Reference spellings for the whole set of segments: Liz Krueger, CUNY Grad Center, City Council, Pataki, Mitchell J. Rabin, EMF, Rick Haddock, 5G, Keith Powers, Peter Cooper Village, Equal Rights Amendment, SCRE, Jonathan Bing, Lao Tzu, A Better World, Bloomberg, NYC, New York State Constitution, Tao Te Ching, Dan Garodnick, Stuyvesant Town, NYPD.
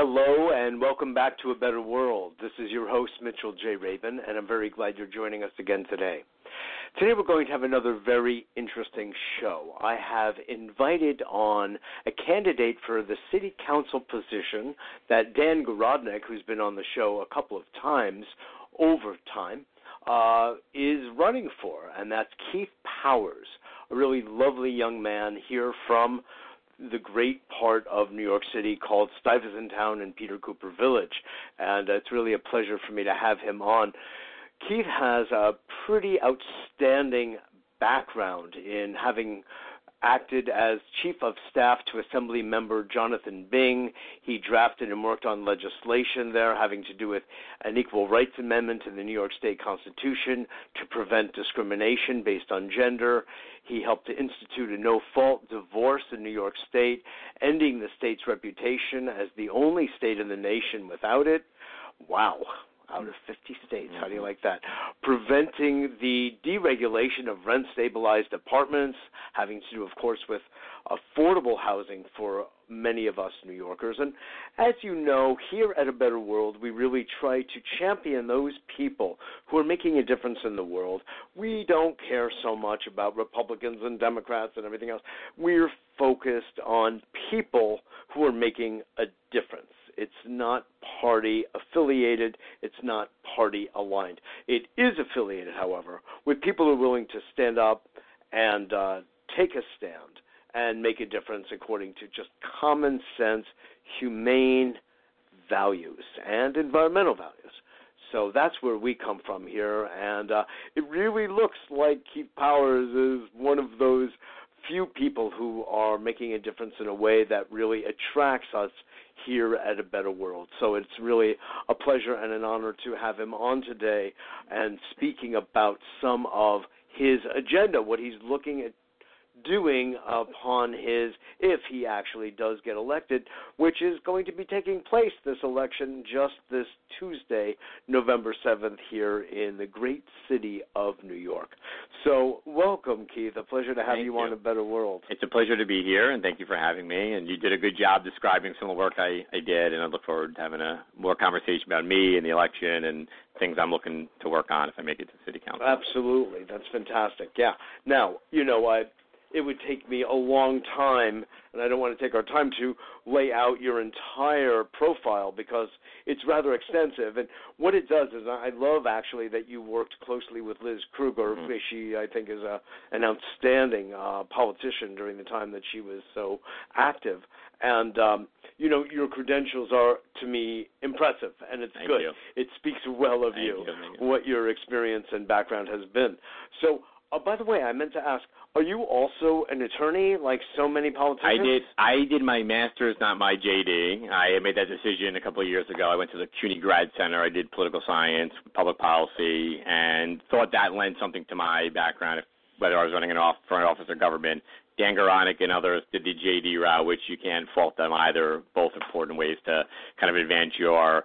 Hello and welcome back to A Better World. This is your host, Mitchell J. Rabin, and I'm very glad you're joining us again today. Today we're going to have another very interesting show. I have invited on a candidate for the city council position that Dan Garodnick, who's been on the show a couple of times over time, is running for, and that's Keith Powers, a really lovely young man here from the great part of New York City called Stuyvesant Town and Peter Cooper Village, and it's really a pleasure for me to have him on. Keith has a pretty outstanding background in having acted as chief of staff to Assembly member Jonathan Bing. He drafted and worked on legislation there having to do with an equal rights amendment to the New York State Constitution to prevent discrimination based on gender. He helped to institute a no-fault divorce in New York State, ending the state's reputation as the only state in the nation without it. Wow. Out of 50 states. How do you like that? Preventing the deregulation of rent-stabilized apartments, having to do, of course, with affordable housing for many of us New Yorkers. And as you know, here at A Better World, we really try to champion those people who are making a difference in the world. We don't care so much about Republicans and Democrats and everything else. We're focused on people who are making a difference. It's not party affiliated. It's not party aligned. It is affiliated, however, with people who are willing to stand up and take a stand and make a difference according to just common sense, humane values and environmental values. So that's where we come from here. And it really looks like Keith Powers is one of those few people who are making a difference in a way that really attracts us here at A Better World. So it's really a pleasure and an honor to have him on today and speaking about some of his agenda, what he's looking at doing upon his, if he actually does get elected, which is going to be taking place this election just this Tuesday, November 7th, here in the great city of New York. So welcome, Keith. A pleasure to have you on A Better World. It's a pleasure to be here, and thank you for having me. And you did a good job describing some of the work I did, and I look forward to having a more conversation about me and the election and things I'm looking to work on if I make it to city council. Absolutely. That's fantastic. Yeah. Now, you know, it would take me a long time, and I don't want to take our time to lay out your entire profile because it's rather extensive. And what it does is I love, actually, that you worked closely with Liz Krueger. Mm-hmm. She, I think, is an outstanding politician during the time that she was so active. And, you know, your credentials are, to me, impressive, and it's good. It speaks well of what your experience and background has been. So, by the way, I meant to ask, are you also an attorney like so many politicians? I did my master's, not my JD. I made that decision a couple of years ago. I went to the CUNY Grad Center. I did political science, public policy, and thought that lent something to my background, whether I was running for an office or government. Dan Garodnick and others did the JD route, which you can't fault them either. Both important ways to kind of advance your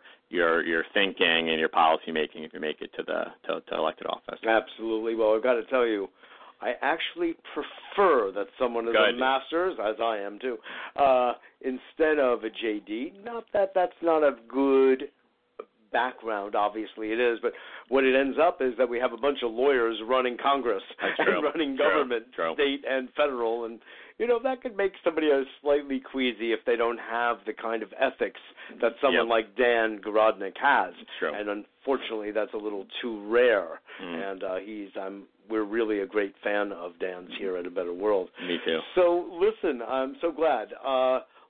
thinking and your policy making if you make it to elected office. Absolutely. Well, I've got to tell you, I actually prefer that someone is a master's, as I am too, instead of a JD. Not that that's not a good background, obviously it is, but what it ends up is that we have a bunch of lawyers running Congress and running government, state and federal, and you know, that could make somebody slightly queasy if they don't have the kind of ethics that someone like Dan Garodnick has. And unfortunately, that's a little too rare. And we're really a great fan of Dan's here at A Better World. Me too. So listen, I'm so glad.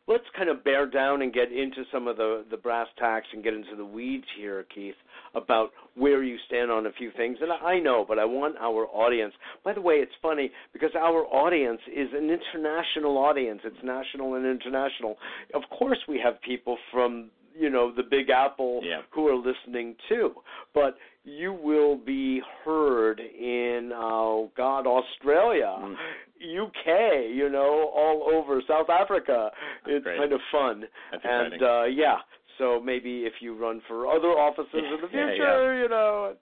Let's kind of bear down and get into some of the brass tacks and get into the weeds here, Keith, about where you stand on a few things. And I know, but I want our audience. By the way, it's funny because our audience is an international audience. It's national and international. Of course we have people from, you know, the Big Apple who are listening too. But you will be heard in, Australia, UK, you know, all over, South Africa. It's kind of fun. That's and, exciting. So maybe if you run for other offices in the future, you know,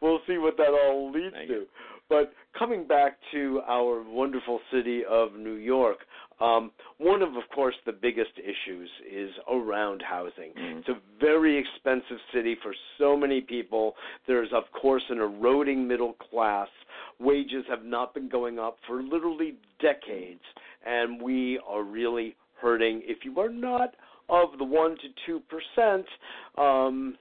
we'll see what that all leads to. But coming back to our wonderful city of New York, One of course, the biggest issues is around housing. Mm-hmm. It's a very expensive city for so many people. There's, of course, an eroding middle class. Wages have not been going up for literally decades, and we are really hurting. If you are not of the 1 to 2%,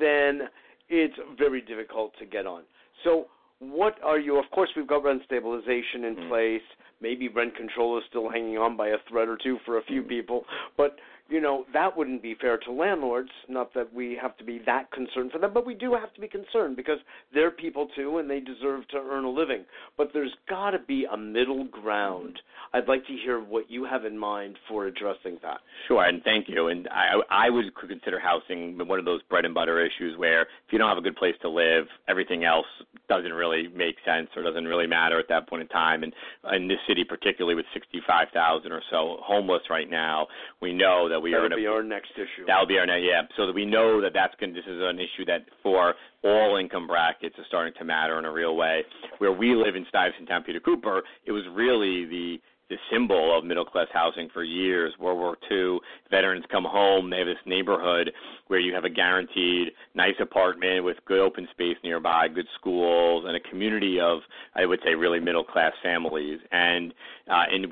then it's very difficult to get on. So what are you? Of course, we've got rent stabilization in place. Maybe rent control is still hanging on by a thread or two for a few people. But, you know, that wouldn't be fair to landlords. Not that we have to be that concerned for them, but we do have to be concerned because they're people too and they deserve to earn a living. But there's got to be a middle ground. I'd like to hear what you have in mind for addressing that. Sure, and thank you. And I would consider housing one of those bread and butter issues where if you don't have a good place to live, everything else doesn't really make sense or doesn't really matter at that point in time. And in this city, particularly with 65,000 or so homeless right now, we know that we are going to be our next issue. That'll be our next, yeah. So that we know that that's going. This is an issue that for all income brackets is starting to matter in a real way. Where we live in Stuyvesant Town, Peter Cooper, it was really the symbol of middle-class housing for years. World War II, veterans come home, they have this neighborhood where you have a guaranteed nice apartment with good open space nearby, good schools, and a community of, I would say, really middle-class families. And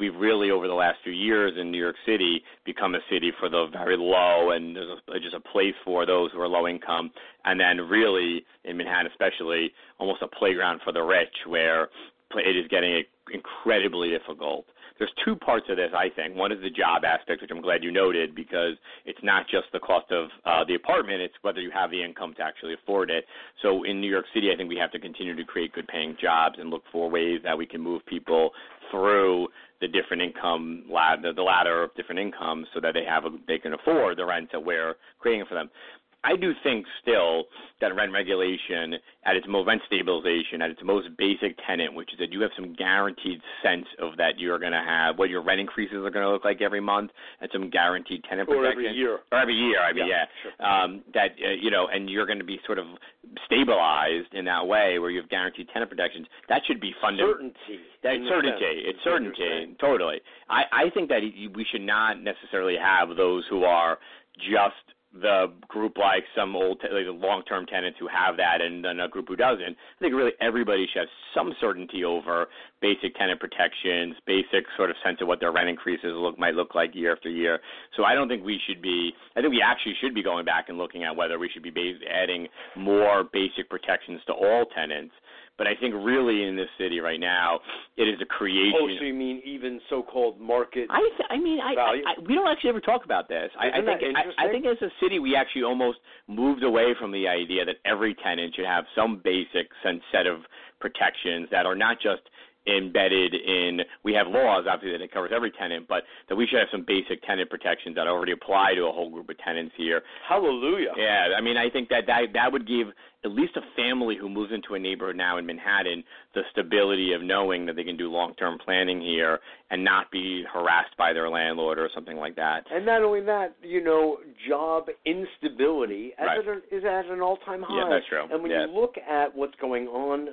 we've really, over the last few years in New York City, become a city for the very low, and there's just a place for those who are low income. And then really, in Manhattan especially, almost a playground for the rich where it is getting incredibly difficult. There's two parts of this, I think. One is the job aspect, which I'm glad you noted, because it's not just the cost of the apartment, it's whether you have the income to actually afford it. So in New York City, I think we have to continue to create good-paying jobs and look for ways that we can move people through the different income ladder, the ladder of different incomes, so that they can afford the rent that we're creating for them. I do think still that rent regulation at its most, rent stabilization at its most basic tenet, which is that you have some guaranteed sense of that you're going to have what your rent increases are going to look like every month and some guaranteed tenant protection. Or every year, I mean, yeah. Sure. And you're going to be sort of stabilized in that way where you have guaranteed tenant protections. That should be fundamental. It's certainty. Totally. I think that we should not necessarily have those who are just the group like some old like long-term tenants who have that and then a group who doesn't. I think really everybody should have some certainty over basic tenant protections, basic sort of sense of what their rent increases might look like year after year. So I don't think we should be – I think we actually should be going back and looking at whether we should be adding more basic protections to all tenants. But I think really in this city right now, it is a creation. Oh, so you mean even so-called market value? We don't actually ever talk about this. I think as a city, we actually almost moved away from the idea that every tenant should have some basic set of protections that are not just embedded in – we have laws, obviously, that it covers every tenant, but that we should have some basic tenant protections that already apply to a whole group of tenants here. Hallelujah. Yeah, I mean, I think that would give – at least a family who moves into a neighborhood now in Manhattan, the stability of knowing that they can do long-term planning here and not be harassed by their landlord or something like that. And not only that, you know, job instability is at an all-time high. Yeah, that's true. And when you look at what's going on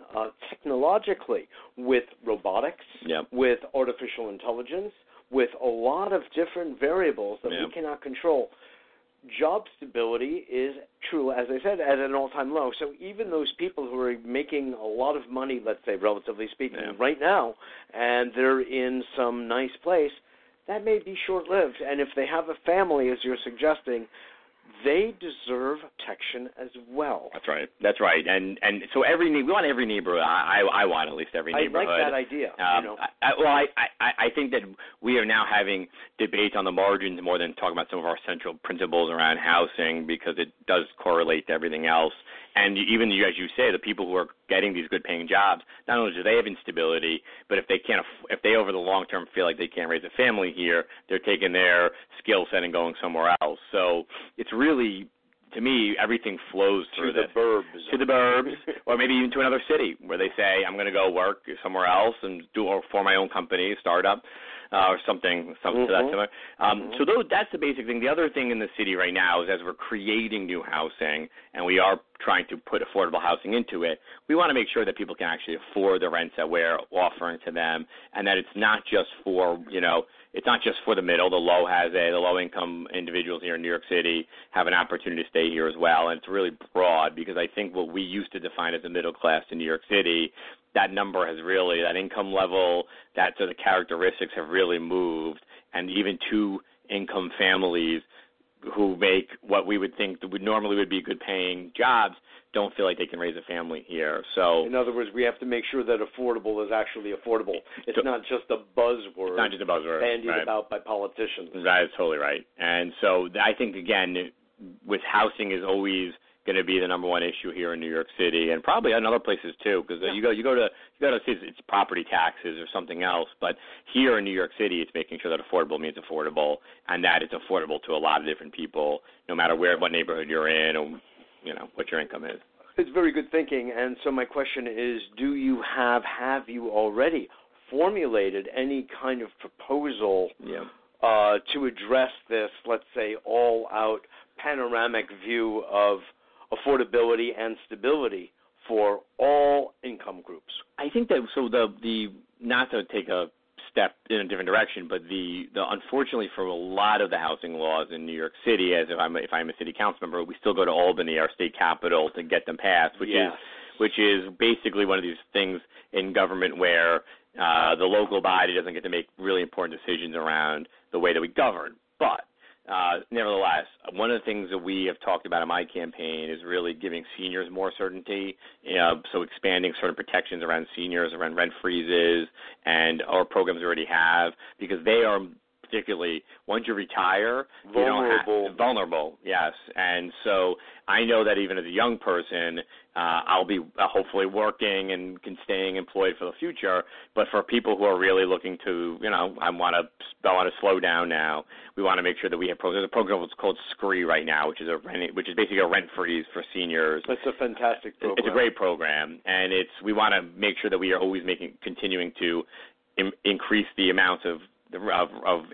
technologically with robotics, with artificial intelligence, with a lot of different variables that we cannot control, job stability is true, as I said, at an all-time low. So even those people who are making a lot of money, let's say, relatively speaking, right now, and they're in some nice place, that may be short-lived. And if they have a family, as you're suggesting, they deserve protection as well. That's right. And so we want every neighborhood. I want at least every neighborhood. I like that idea. I think that we are now having debates on the margins more than talking about some of our central principles around housing because it does correlate to everything else. And even, as you say, the people who are getting these good-paying jobs, not only do they have instability, but if they over the long term feel like they can't raise a family here, they're taking their skill set and going somewhere else. So it's really, to me, everything flows through this. To the burbs, or maybe even to another city where they say, I'm going to go work somewhere else and for my own company, startup. Or something to that similar. So that's the basic thing. The other thing in the city right now is as we're creating new housing and we are trying to put affordable housing into it, we want to make sure that people can actually afford the rents that we're offering to them and that it's not just for, it's not just for the middle. The low has it. The low-income individuals here in New York City have an opportunity to stay here as well, and it's really broad because I think what we used to define as the middle class in New York City, that number has really, that income level, that sort of characteristics have really moved, and even two-income families who make what we would think would normally would be good-paying jobs don't feel like they can raise a family here. So, in other words, we have to make sure that affordable is actually affordable. It's not just a buzzword. It's not just a buzzword. Bandied about by politicians. That is totally right. And so I think, again, with housing is always going to be the number one issue here in New York City and probably in other places too, because you go to it's property taxes or something else, but here in New York City it's making sure that affordable means affordable and that it's affordable to a lot of different people, no matter what neighborhood you're in or what your income is. It's very good thinking, and so my question is: do you have you already formulated any kind of proposal to address this, let's say, all-out panoramic view of affordability and stability for all income groups? I think that, so the not to take a step in a different direction, but the unfortunately for a lot of the housing laws in New York City, as if I'm a city council member, we still go to Albany, our state capital, to get them passed, which is basically one of these things in government where the local body doesn't get to make really important decisions around the way that we govern. But nevertheless, one of the things that we have talked about in my campaign is really giving seniors more certainty, so expanding certain protections around seniors, around rent freezes, and our programs we already have, because they are particularly, once you retire, vulnerable, yes. And so I know that even as a young person, I'll be hopefully working and staying employed for the future. But for people who are really looking to, I want to slow down now. We want to make sure that we have programs. There's a program that's called SCRE right now, which is basically a rent freeze for seniors. That's a fantastic program. It's a great program, and we want to make sure that we are always continuing to increase the amount of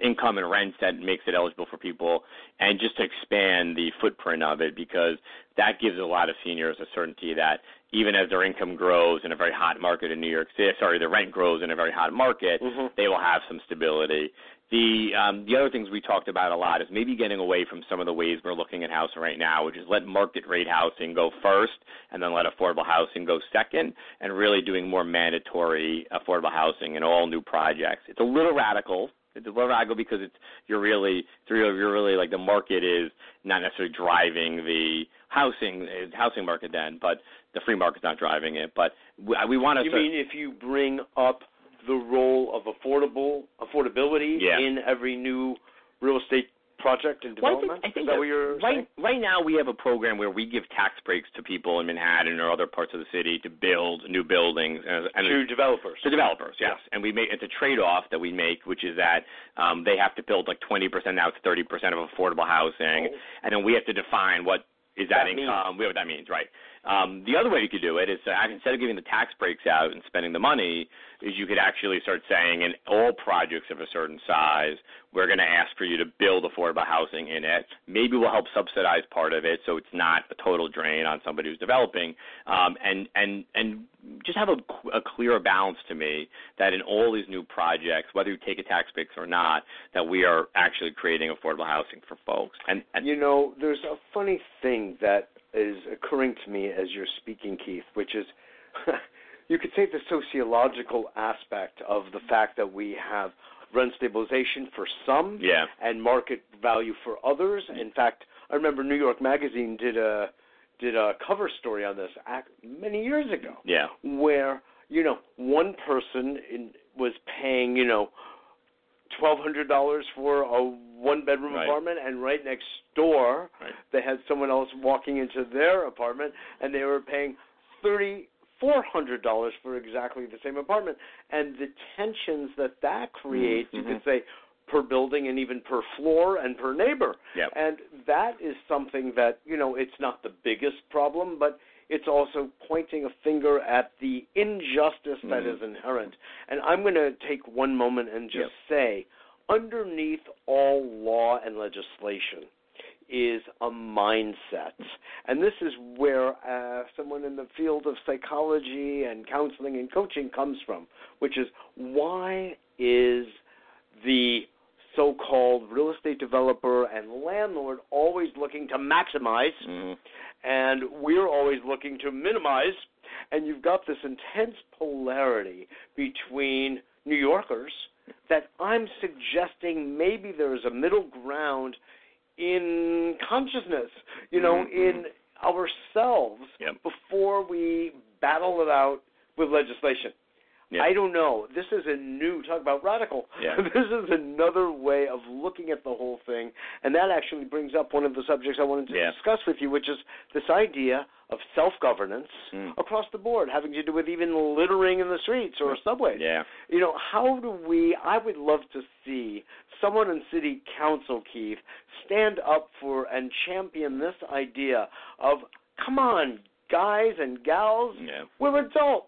income and rents that makes it eligible for people, and just to expand the footprint of it, because that gives a lot of seniors a certainty that even as their income grows in a very hot market in New York City, their rent grows in a very hot market, they will have some stability. The other things we talked about a lot is maybe getting away from some of the ways we're looking at housing right now, which is let market rate housing go first and then let affordable housing go second, and really doing more mandatory affordable housing in all new projects. It's a little radical. It's a little radical because you're really like the market is not necessarily driving the housing market then, but the free market's not driving it. But we want to. You mean if you bring up the role of affordability in every new real estate project and development? I think is that what you're saying? Right now we have a program where we give tax breaks to people in Manhattan or other parts of the city to build new buildings. And to developers. To developers, yes. Yeah. And it's a trade-off that we make, which is that they have to build like 20%, now it's 30% of affordable housing. Oh. And then we have to define what is that income. We know what that means, right. The other way you could do it is instead of giving the tax breaks out and spending the money, is you could actually start saying in all projects of a certain size, we're going to ask for you to build affordable housing in it. Maybe we'll help subsidize part of it so it's not a total drain on somebody who's developing, and just have a clearer balance to me that in all these new projects, whether you take a tax break or not, that we are actually creating affordable housing for folks. And there's a funny thing that is occurring to me as you're speaking, Keith, which is you could say the sociological aspect of the fact that we have rent stabilization for some and market value for others. In fact, I remember New York Magazine did a cover story on this many years ago where, one person was paying, $1,200 for a one-bedroom apartment, and right next door they had someone else walking into their apartment, and they were paying $3,400 for exactly the same apartment. And the tensions that creates, you could say, per building and even per floor and per neighbor. Yep. And that is something that, it's not the biggest problem, but it's also pointing a finger at the injustice that is inherent. And I'm going to take one moment and just say, underneath all law and legislation is a mindset. And this is where someone in the field of psychology and counseling and coaching comes from, which is, why is the so-called real estate developer and landlord always looking to maximize, and we're always looking to minimize, and you've got this intense polarity between New Yorkers that I'm suggesting maybe there is a middle ground in consciousness, you know, in ourselves before we battle it out with legislation. I don't know. This is a new, talk about radical. This is another way of looking at the whole thing, and that actually brings up one of the subjects I wanted to discuss with you, which is this idea of self-governance across the board, having to do with even littering in the streets or subways. You know, how do we – I would love to see someone in city council, Keith, stand up for and champion this idea of, come on, guys and gals, we're adults.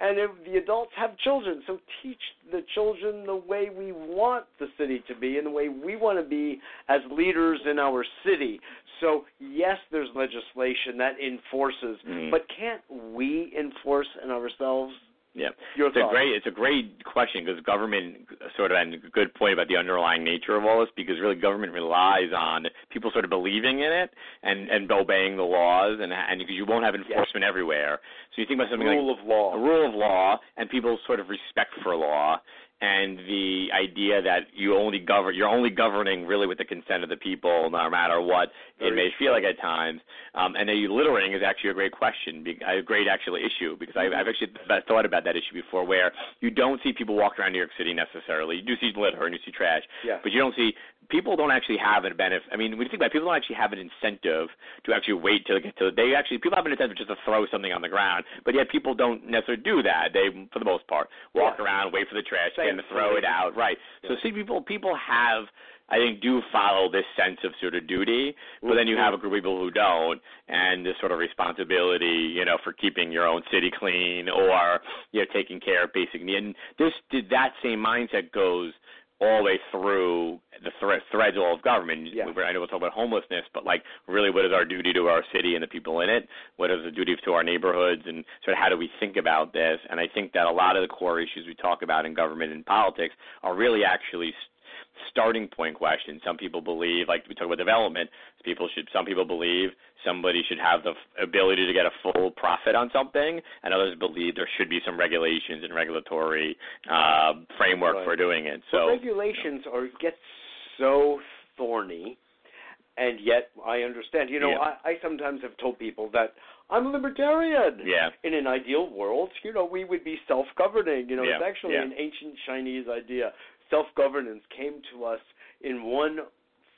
And if the adults have children, so teach the children the way we want the city to be and the way we want to be as leaders in our city. So, yes, there's legislation that enforces, but can't we enforce in ourselves? It's a great question because government sort of, and a good point about the underlying nature of all this, because really government relies on people sort of believing in it and obeying the laws, and because you won't have enforcement everywhere. So you think about something rule of law and people's sort of respect for law. And the idea that you only govern, you're only governing really with the consent of the people, no matter what it may feel like at times. And the littering is actually a great question, a great actual issue, because I've actually thought about that issue before, where you don't see people walking around New York City necessarily. You do see litter and you see trash, but you don't see people don't actually have a benefit. I mean, when you think about it, people don't actually have an incentive to actually wait till they get to. They actually people have an incentive just to throw something on the ground, but yet people don't necessarily do that. They, for the most part, walk around, wait for the trash. And throw it out, right? So see, people have, I think, do follow this sense of sort of duty, but then you have a group of people who don't, and this sort of responsibility, you know, for keeping your own city clean or, you know, taking care of basic needs. And this, that same mindset goes all the way through the threads all of government. I know we'll talk about homelessness, but, like, really what is our duty to our city and the people in it? What is the duty to our neighborhoods? And sort of how do we think about this? And I think that a lot of the core issues we talk about in government and politics are really actually starting point questions. Some people believe, like we talk about development, some people believe somebody should have the ability to get a full profit on something, and others believe there should be some regulations and regulatory framework for doing it. So regulations get so thorny, and yet I understand. You know, I sometimes have told people that I'm a libertarian. In an ideal world, you know, we would be self-governing. You know, it's actually an ancient Chinese idea. Self-governance came to us in one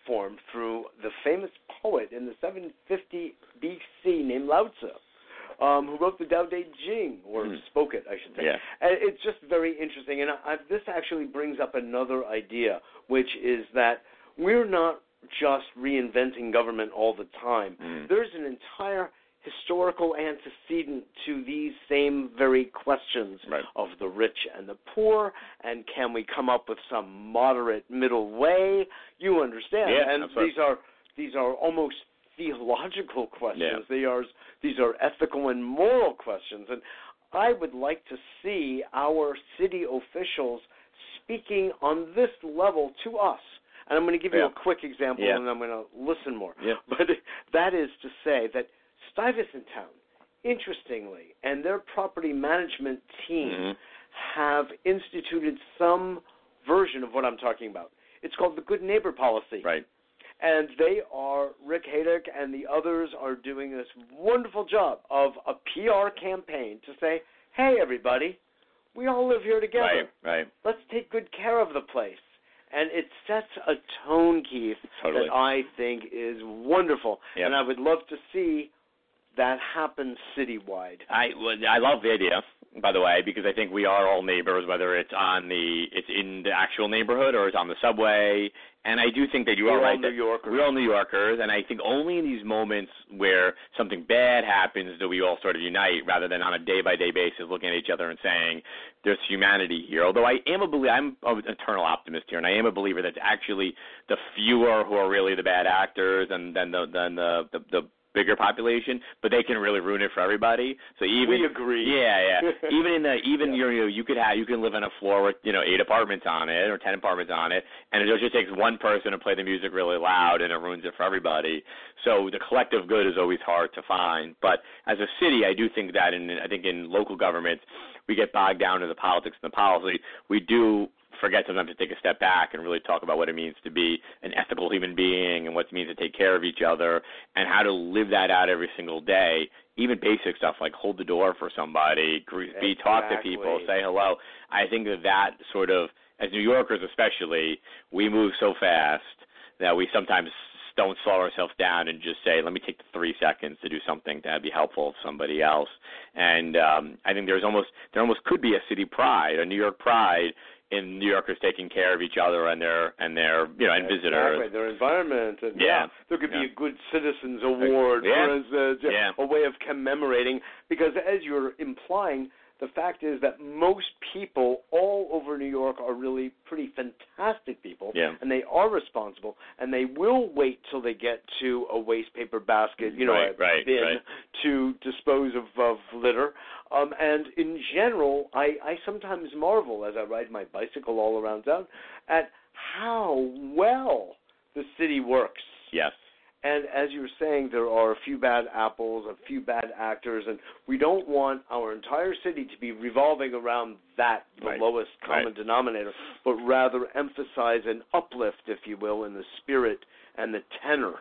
form through the famous poet in the 750 BC named Lao Tzu, who wrote the Tao Te Ching, or spoke it, I should say. And it's just very interesting. And this actually brings up another idea, which is that we're not just reinventing government all the time. There's an entire historical antecedent to these same very questions of the rich and the poor, and can we come up with some moderate middle way? You understand, and these are almost theological questions. These are ethical and moral questions, and I would like to see our city officials speaking on this level to us. And I'm going to give you a quick example, and I'm going to listen more. But that is to say that Stuyvesant Town, interestingly, and their property management team have instituted some version of what I'm talking about. It's called the Good Neighbor Policy. And they are, Rick Haddock and the others are doing this wonderful job of a PR campaign to say, hey, everybody, we all live here together. Let's take good care of the place. And it sets a tone, Keith, that I think is wonderful. And I would love to see that happens citywide. I love the idea, by the way, because I think we are all neighbors, whether it's in the actual neighborhood or it's on the subway. And I do think that you are right. We're all New Yorkers, and I think only in these moments where something bad happens do we all sort of unite, rather than on a day-by-day basis looking at each other and saying there's humanity here. Although I'm an eternal optimist here, and I am a believer that actually the fewer who are really the bad actors, and then the bigger population, but they can really ruin it for everybody. So even we agree. Yeah. Even you can live on a floor with 8 apartments on it or 10 apartments on it, and it just takes one person to play the music really loud, and it ruins it for everybody. So the collective good is always hard to find. But as a city, I do think that, and I think in local governments, we get bogged down in the politics and the policy. We do forget sometimes to take a step back and really talk about what it means to be an ethical human being and what it means to take care of each other and how to live that out every single day, even basic stuff like hold the door for somebody, talk to people, say hello. I think that sort of, as New Yorkers especially, we move so fast that we sometimes don't slow ourselves down and just say, let me take the 3 seconds to do something that would be helpful to somebody else. And I think there almost could be a city pride, a New York pride, in New Yorkers taking care of each other and their visitors. Exactly, their environment. And, there could be a Good Citizens Award, for instance, a way of commemorating. Because as you're implying, the fact is that most people all over New York are really pretty fantastic people, and they are responsible, and they will wait till they get to a waste paper basket, to dispose of litter. And in general, I sometimes marvel as I ride my bicycle all around town at how well the city works. Yes. And as you were saying, there are a few bad apples, a few bad actors, and we don't want our entire city to be revolving around that, the lowest common denominator, but rather emphasize an uplift, if you will, in the spirit and the tenor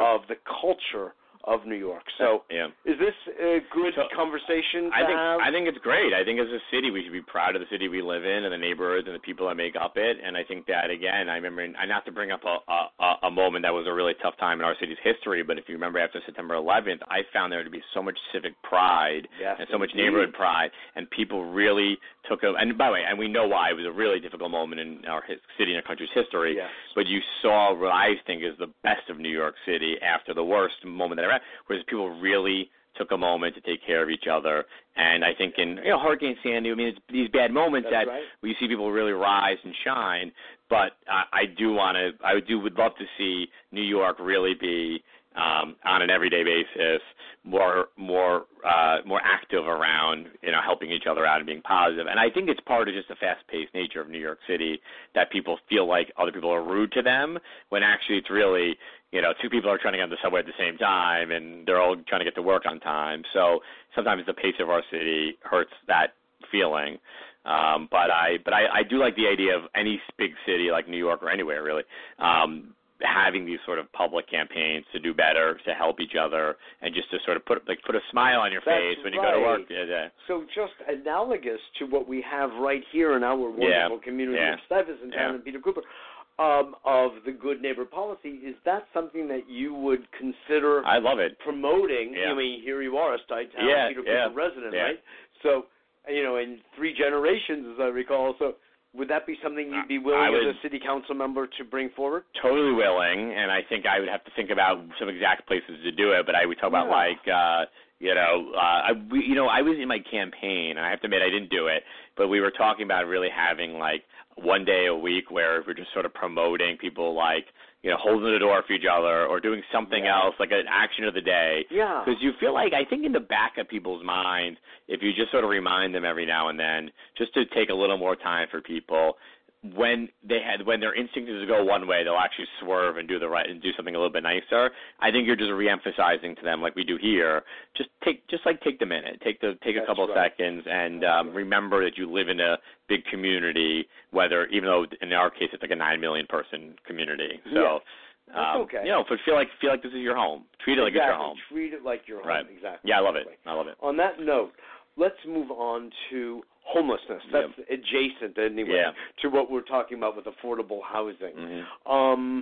of the culture of New York. So is this a good conversation to have? I think it's great. I think as a city, we should be proud of the city we live in and the neighborhoods and the people that make up it. And I think that, again, I remember, and not to bring up a moment that was a really tough time in our city's history, but if you remember after September 11th, I found there to be so much civic pride and so much neighborhood pride, and people really took it. And by the way, and we know why. It was a really difficult moment in our city and our country's history, but you saw what I think is the best of New York City after the worst moment that whereas people really took a moment to take care of each other. And I think in Hurricane Sandy, I mean, it's these bad moments you see people really rise and shine. But I would love to see New York really be on an everyday basis more active around helping each other out and being positive. And I think it's part of just the fast-paced nature of New York City that people feel like other people are rude to them when actually it's really – two people are trying to get on the subwey at the same time, and they're all trying to get to work on time. So sometimes the pace of our city hurts that feeling. But I do like the idea of any big city like New York or anywhere really having these sort of public campaigns to do better, to help each other, and just to sort of put a smile on your face when you go to work. Yeah. So just analogous to what we have right here in our wonderful community of Stuyvesant Town and Peter Cooper. Of the good neighbor policy, is that something that you would consider? I love it. Promoting. Yeah. I mean, here you are, a Stuyvesant Peter Cooper resident, right? So, in 3 generations, as I recall. So, would that be something you'd be willing as a city council member to bring forward? Totally willing, and I think I would have to think about some exact places to do it. But I would talk about I was in my campaign, and I have to admit I didn't do it, but we were talking about really having like one day a week where we're just sort of promoting people like, holding the door for each other or doing something else, like an action of the day. Yeah. Because you feel like, I think in the back of people's minds, if you just sort of remind them every now and then, just to take a little more time for people, when their instinct is to go one way, they'll actually swerve and do the right and do something a little bit nicer. I think you're just reemphasizing to them, like we do here, just take the minute, take a couple of seconds, and remember that you live in a big community. Whether even though in our case it's like a 9 million person community, so. Yeah. But feel like this is your home. Treat it like it's your home. Treat it like your home. Right. Exactly. Yeah, I love it. I love it. On that note, let's move on to homelessness. That's adjacent anyway to what we're talking about with affordable housing. Mm-hmm.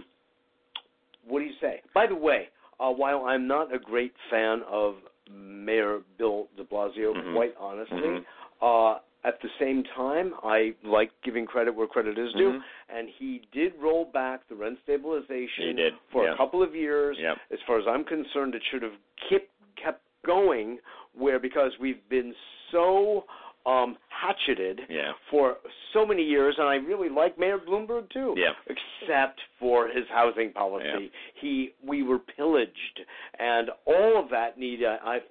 What do you say? By the way, while I'm not a great fan of Mayor Bill de Blasio, quite honestly, at the same time, I like giving credit where credit is due, and he did roll back the rent stabilization for a couple of years. Yep. As far as I'm concerned, it should have kept going because we've been so hatcheted for so many years, and I really like Mayor Bloomberg too, except for his housing policy. We were pillaged, and all of that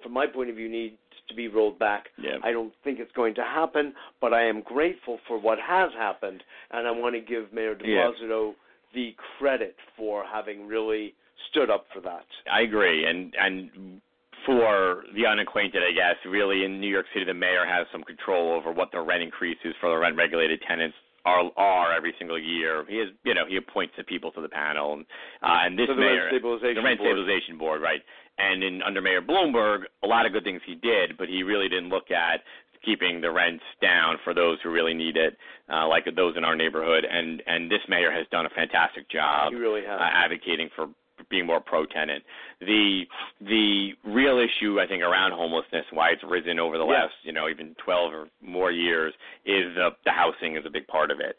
from my point of view, needs to be rolled back. I don't think it's going to happen, but I am grateful for what has happened, and I want to give Mayor de Blasio the credit for having really stood up for that. I agree, and for the unacquainted, I guess, really in New York City, the mayor has some control over what the rent increases for the rent-regulated tenants are every single year. He has, he appoints the people to the panel, and this so the mayor, the rent stabilization board, right? And under Mayor Bloomberg, a lot of good things he did, but he really didn't look at keeping the rents down for those who really need it, like those in our neighborhood. And this mayor has done a fantastic job. He really has advocating for being more pro-tenant. The real issue, I think, around homelessness, why it's risen over the last, even 12 or more years, is the housing is a big part of it.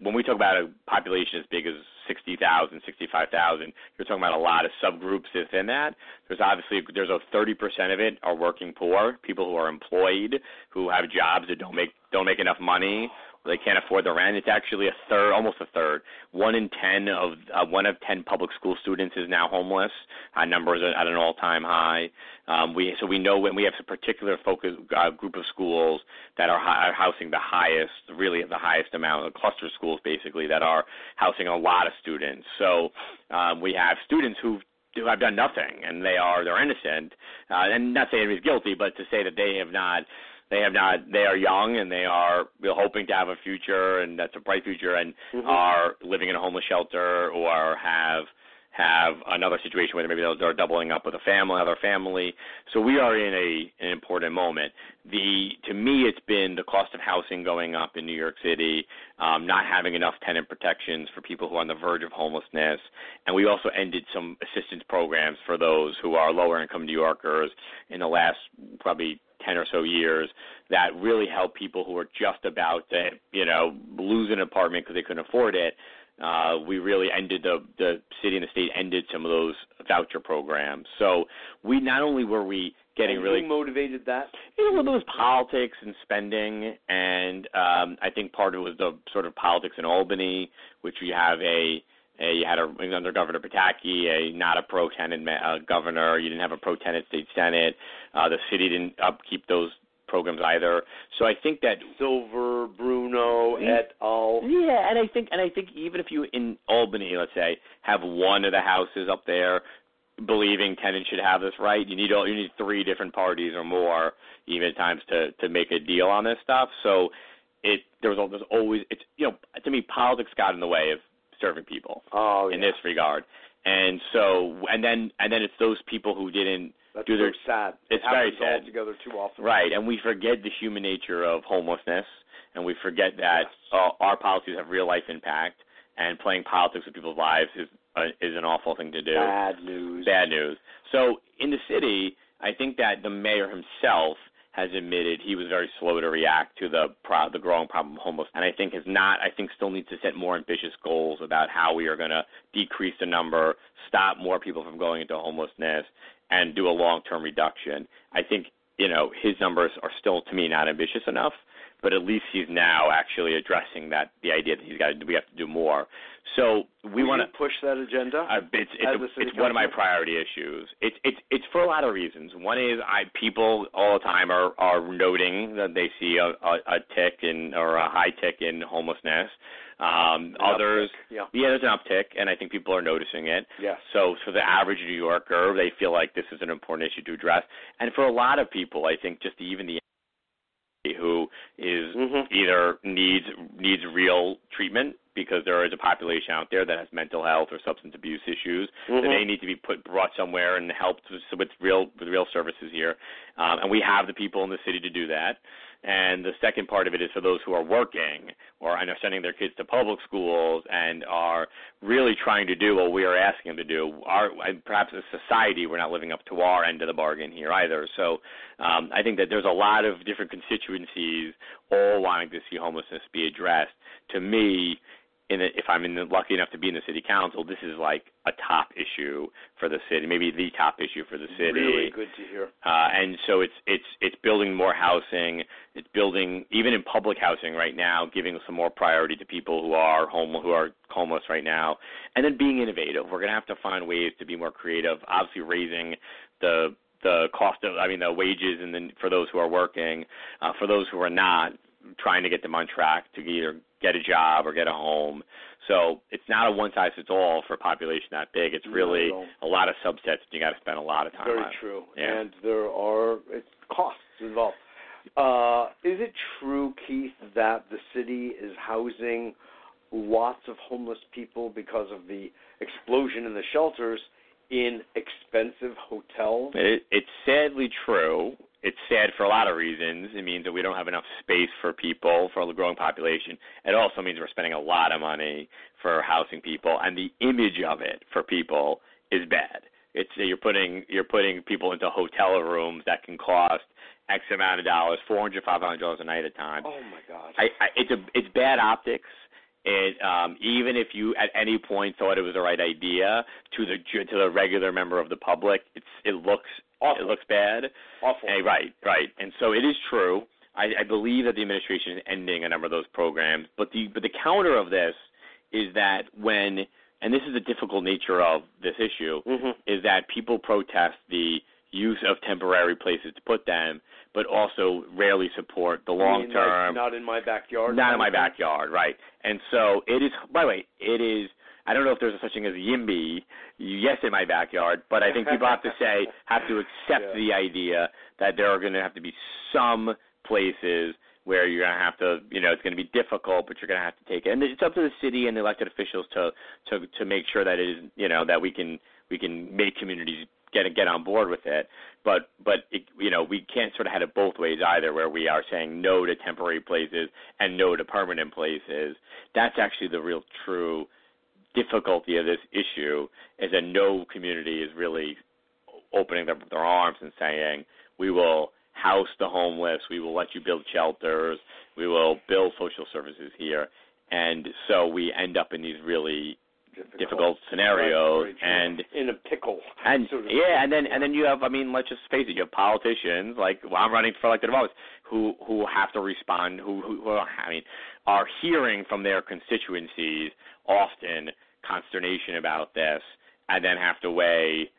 When we talk about a population as big as 60,000, 65,000, you're talking about a lot of subgroups within that. There's a 30% of it are working poor, people who are employed, who have jobs that don't make enough money. They can't afford the rent. It's actually almost a third. One in ten public school students is now homeless. Our numbers are at an all-time high. We know when we have a particular focus group of schools that are housing the highest, really the highest amount of cluster schools, basically, that are housing a lot of students. So we have students who have done nothing, and they're innocent, and not saying anybody's guilty, but to say that they have not. They are young, and they are hoping to have a future, and that's a bright future, and are living in a homeless shelter or have another situation where maybe they're doubling up with another family. So we are in an important moment. To me, it's been the cost of housing going up in New York City, not having enough tenant protections for people who are on the verge of homelessness, and we also ended some assistance programs for those who are lower-income New Yorkers in the last probably 10 or so years that really help people who are just about to, lose an apartment because they couldn't afford it. We really ended the city and the state ended some of those voucher programs. So we not only were we getting and really motivated that it was politics and spending, and I think part of it was the sort of politics in Albany, which we have under Governor Pataki, not a pro-tenant governor. You didn't have a pro-tenant state senate. The city didn't upkeep those programs either. So I think that Silver, Bruno, et al. Yeah, and I think even if you in Albany, let's say, have one of the houses up there believing tenants should have this right, you need three different parties or more even at times to make a deal on this stuff. So there's always to me politics got in the way of serving people in this regard, and then it's those people who didn't do their. So sad. It's very sad. All together too often. Right, and we forget the human nature of homelessness, and we forget that our policies have real life impact, and playing politics with people's lives is an awful thing to do. Bad news. So in the city, I think that the mayor himself has admitted he was very slow to react to the growing problem of homelessness, and I think still needs to set more ambitious goals about how we are going to decrease the number, stop more people from going into homelessness, and do a long-term reduction. I think, his numbers are still, to me, not ambitious enough, but at least he's now actually addressing that, the idea that we have to do more. So we want to push that agenda. It's one of my priority issues. It's for a lot of reasons. One is people all the time are noting that they see a tick in or a high tick in homelessness. Others, there's an uptick, and I think people are noticing it. Yes. So for the average New Yorker, they feel like this is an important issue to address, and for a lot of people, I think just even the who is either needs real treatment because there is a population out there that has mental health or substance abuse issues that they need to be brought somewhere and helped with real services here, and we have the people in the city to do that. And the second part of it is for those who are working or are sending their kids to public schools and are really trying to do what we are asking them to do. Perhaps as a society, we're not living up to our end of the bargain here either. So I think that there's a lot of different constituencies all wanting to see homelessness be addressed. To me, if I'm lucky enough to be in the city council, this is like a top issue for the city, maybe the top issue for the city. Really good to hear. And so it's building more housing. It's building, even in public housing right now, giving some more priority to people who are homeless right now, and then being innovative. We're going to have to find ways to be more creative. Obviously, raising the cost of, the wages, and then for those who are working, for those who are not, trying to get them on track to either get a job or get a home. So it's not a one-size-fits-all for a population that big. It's really a lot of subsets you got to spend a lot of time on. Very true. Yeah. And it's costs involved. Is it true, Keith, that the city is housing lots of homeless people because of the explosion in the shelters in expensive hotels? It's sadly true. It's sad for a lot of reasons. It means that we don't have enough space for people, for a growing population. It also means we're spending a lot of money for housing people, and the image of it for people is bad. It's you're putting people into hotel rooms that can cost X amount of dollars, $400, $500 a night at times. Oh my God! It's bad optics. Even if you at any point thought it was the right idea to the regular member of the public, it looks awful. It looks bad. Awful. And, right. And so it is true. I believe that the administration is ending a number of those programs. But the counter of this is that when, and this is the difficult nature of this issue, is that people protest the use of temporary places to put them, but also rarely support the long-term. Not in my backyard. Not in my backyard, right. And so it is, by the way, it is, I don't know if there's such thing as YIMBY, yes in my backyard, but I think people have to accept the idea that there are going to have to be some places where you're going to have to, it's going to be difficult, but you're going to have to take it. And it's up to the city and the elected officials to make sure that it is, that we can make communities get on board with it, but we can't sort of have it both ways either, where we are saying no to temporary places and no to permanent places. That's actually the real true difficulty of this issue, is that no community is really opening their arms and saying we will house the homeless, we will let you build shelters, we will build social services here, and so we end up in these really difficult scenarios, and in a pickle. And sort of and then you have, let's just face it, you have politicians I'm running for elected office who have to respond, who are hearing from their constituencies often consternation about this, and then have to weigh,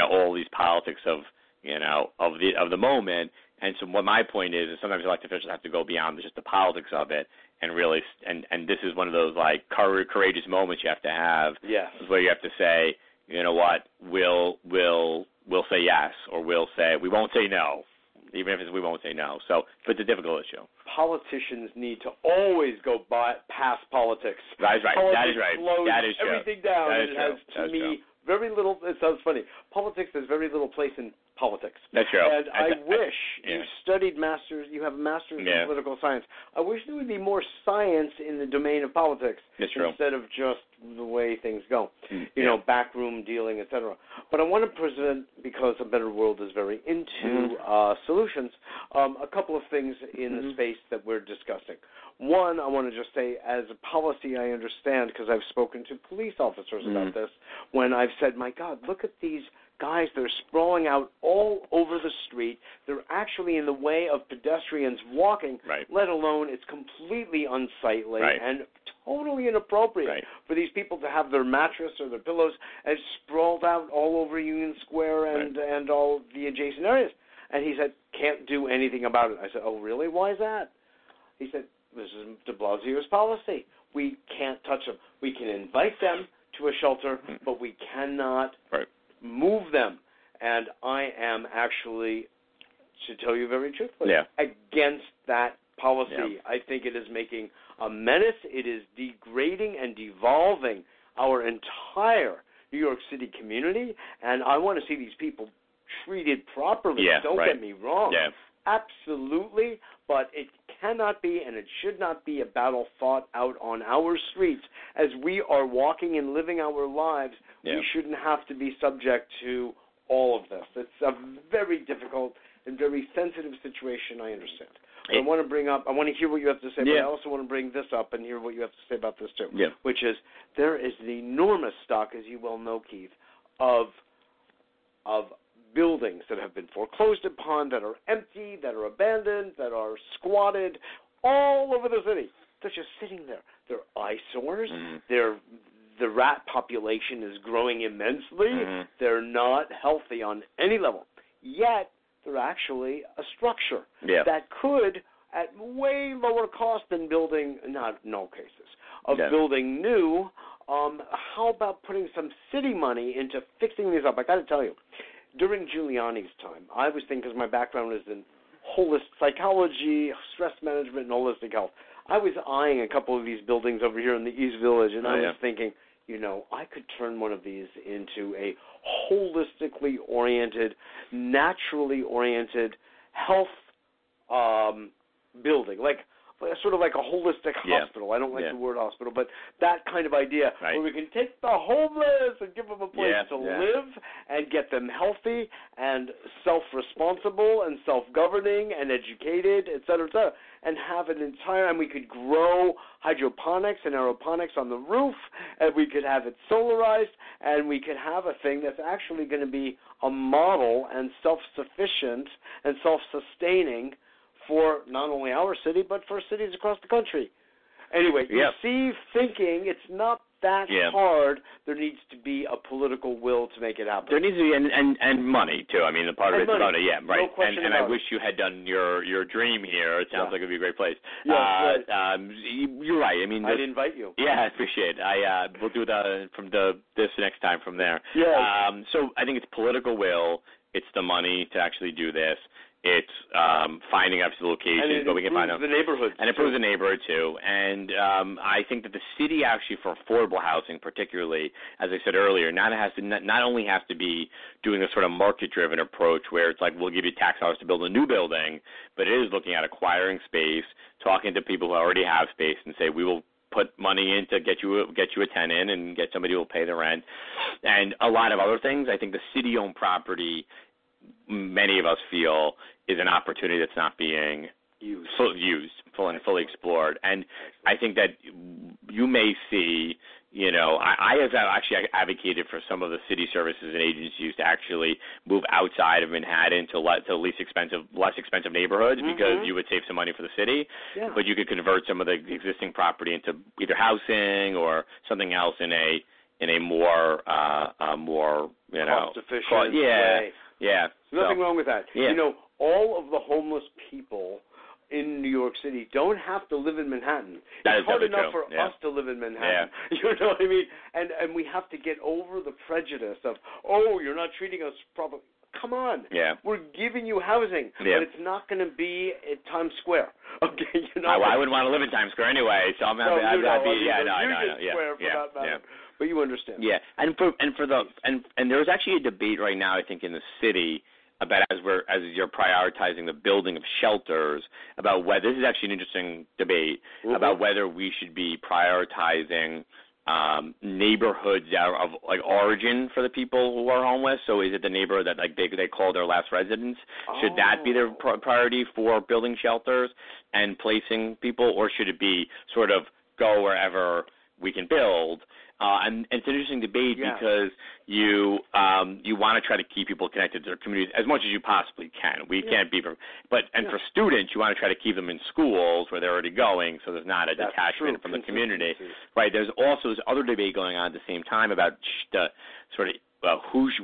all these politics of the moment. And so what my point is sometimes elected officials have to go beyond just the politics of it and really and this is one of those courageous moments you have to have. Yes. Where you have to say, you know what, we'll say yes, or we'll say we won't say no, even if we won't say no. So it's a difficult issue. Politicians need to always go past politics. That is right. Politics that is right. Slows that is everything true. Down. That is true. That is true. Very little. It sounds funny. Politics has very little place in politics. That's true. And I wish you studied masters. You have a master's in political science. I wish there would be more science in the domain of politics. That's true. Instead of just the way things go, backroom dealing, etc. But I want to present, because A Better World is very into solutions, a couple of things in the space that we're discussing. One, I want to just say, as a policy, I understand, because I've spoken to police officers about this, when I've said, my God, look at these guys. They're sprawling out all over the street. They're actually in the way of pedestrians walking, let alone it's completely unsightly and totally inappropriate for these people to have their mattress or their pillows and sprawled out all over Union Square and all the adjacent areas. And he said, can't do anything about it. I said, oh, really? Why is that? He said, this is de Blasio's policy. We can't touch them. We can invite them to a shelter, but we cannot move them. And I am actually, to tell you very truthfully, against that policy. Yeah. I think it is making a menace. It is degrading and devolving our entire New York City community. And I want to see these people treated properly. Yeah, don't get me wrong. Yeah. Absolutely, but it cannot be, and it should not be, a battle fought out on our streets. As we are walking and living our lives, we shouldn't have to be subject to all of this. It's a very difficult and very sensitive situation, I understand. I want to hear what you have to say, but I also want to bring this up and hear what you have to say about this too, which is there is an enormous stock, as you well know, Keith, of buildings that have been foreclosed upon, that are empty, that are abandoned, that are squatted all over the city. They're just sitting there. They're eyesores. Mm-hmm. The rat population is growing immensely. Mm-hmm. They're not healthy on any level. Yet, they're actually a structure that could, at way lower cost than building, not in all cases, of building new. How about putting some city money into fixing these up? I got to tell you, during Giuliani's time, I was thinking, because my background is in holistic psychology, stress management, and holistic health, I was eyeing a couple of these buildings over here in the East Village, and I was thinking, you know, I could turn one of these into a holistically oriented, naturally oriented health building, like sort of like a holistic hospital. I don't like the word hospital, but that kind of idea where we can take the homeless and give them a place to live and get them healthy and self-responsible and self-governing and educated, et cetera, and have an entire – and we could grow hydroponics and aeroponics on the roof, and we could have it solarized, and we could have a thing that's actually going to be a model and self-sufficient and self-sustaining for not only our city, but for cities across the country. Anyway, you see thinking, it's not that hard. There needs to be a political will to make it happen. There needs to be, and money, too. I mean, part of it's money, right. No question about it. I wish you had done your dream here. It sounds like it would be a great place. Yes, right. You're right. I mean, I'd invite you. Yeah, I appreciate it. We'll do that from this next time from there. Yeah. So I think it's political will. It's the money to actually do this. It's finding out the locations, but we can find out. And it improves the neighborhood. And it improves the neighborhood, too. And I think that the city, actually, for affordable housing particularly, as I said earlier, not only has to be doing a sort of market-driven approach where it's like, we'll give you tax dollars to build a new building, but it is looking at acquiring space, talking to people who already have space and say, we will put money in to get you a tenant and get somebody who will pay the rent. And a lot of other things. I think the city-owned property, many of us feel, is an opportunity that's not being fully explored. And I think that you may see, you know, I have actually advocated for some of the city services and agencies to actually move outside of Manhattan to less expensive neighborhoods, because you would save some money for the city, but you could convert some of the existing property into either housing or something else in a more you know, cost-efficient way. Yeah. There's nothing wrong with that. Yeah. You know, all of the homeless people in New York City don't have to live in Manhattan. It's hard enough for us to live in Manhattan. Yeah. You know what I mean? And we have to get over the prejudice of, oh, you're not treating us properly. Come on. Yeah. We're giving you housing, but it's not going to be at Times Square. Okay, you know. I wouldn't want to live in Times Square anyway, so I'm happy. No, but you understand. Yeah, and there's actually a debate right now, I think, in the city about as you're prioritizing the building of shelters, about whether this is actually an interesting debate about whether we should be prioritizing neighborhoods of like origin for the people who are homeless. So is it the neighborhood that like they call their last residence? Should that be their priority for building shelters and placing people, or should it be sort of go wherever we can build? And it's an interesting debate because you want to try to keep people connected to their communities as much as you possibly can. We can't be, but for students, you want to try to keep them in schools where they're already going, so there's not a detachment from the community, right? There's also this other debate going on at the same time about the sort of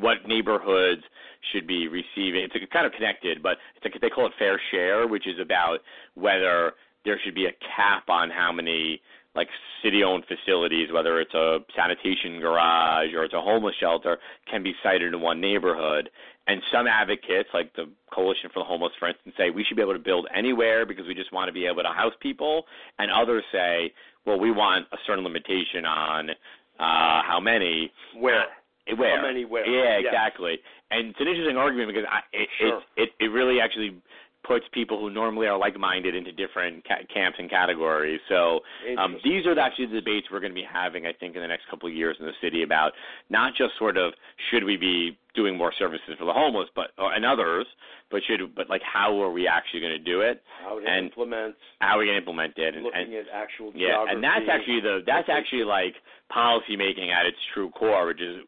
what neighborhoods should be receiving. It's kind of connected, but it's like, they call it fair share, which is about whether there should be a cap on how many like city-owned facilities, whether it's a sanitation garage or it's a homeless shelter, can be sited in one neighborhood. And some advocates, like the Coalition for the Homeless, for instance, say we should be able to build anywhere because we just want to be able to house people. And others say, well, we want a certain limitation on how many. Where? How many where. Yeah, exactly. And it's an interesting argument because it really actually puts people who normally are like-minded into different camps and categories. So these are actually the debates we're going to be having, I think, in the next couple of years in the city about not just sort of should we be doing more services for the homeless, but how are we actually going to do it? How are we going to implement it? And looking at actual geography. Yeah, and that's actually like policy making at its true core, which is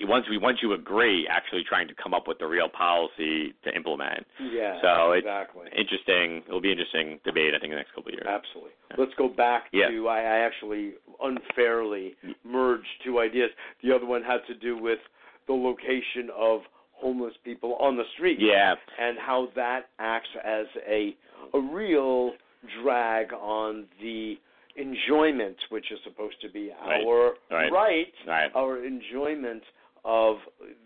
once you agree, actually trying to come up with the real policy to implement. Yeah, so exactly. It's interesting. It'll be an interesting debate, I think, in the next couple of years. Absolutely. Yeah. Let's go back to I actually unfairly merged two ideas. The other one had to do with the location of homeless people on the street. Yeah. And how that acts as a real drag on the enjoyment, which is supposed to be our right, our enjoyment of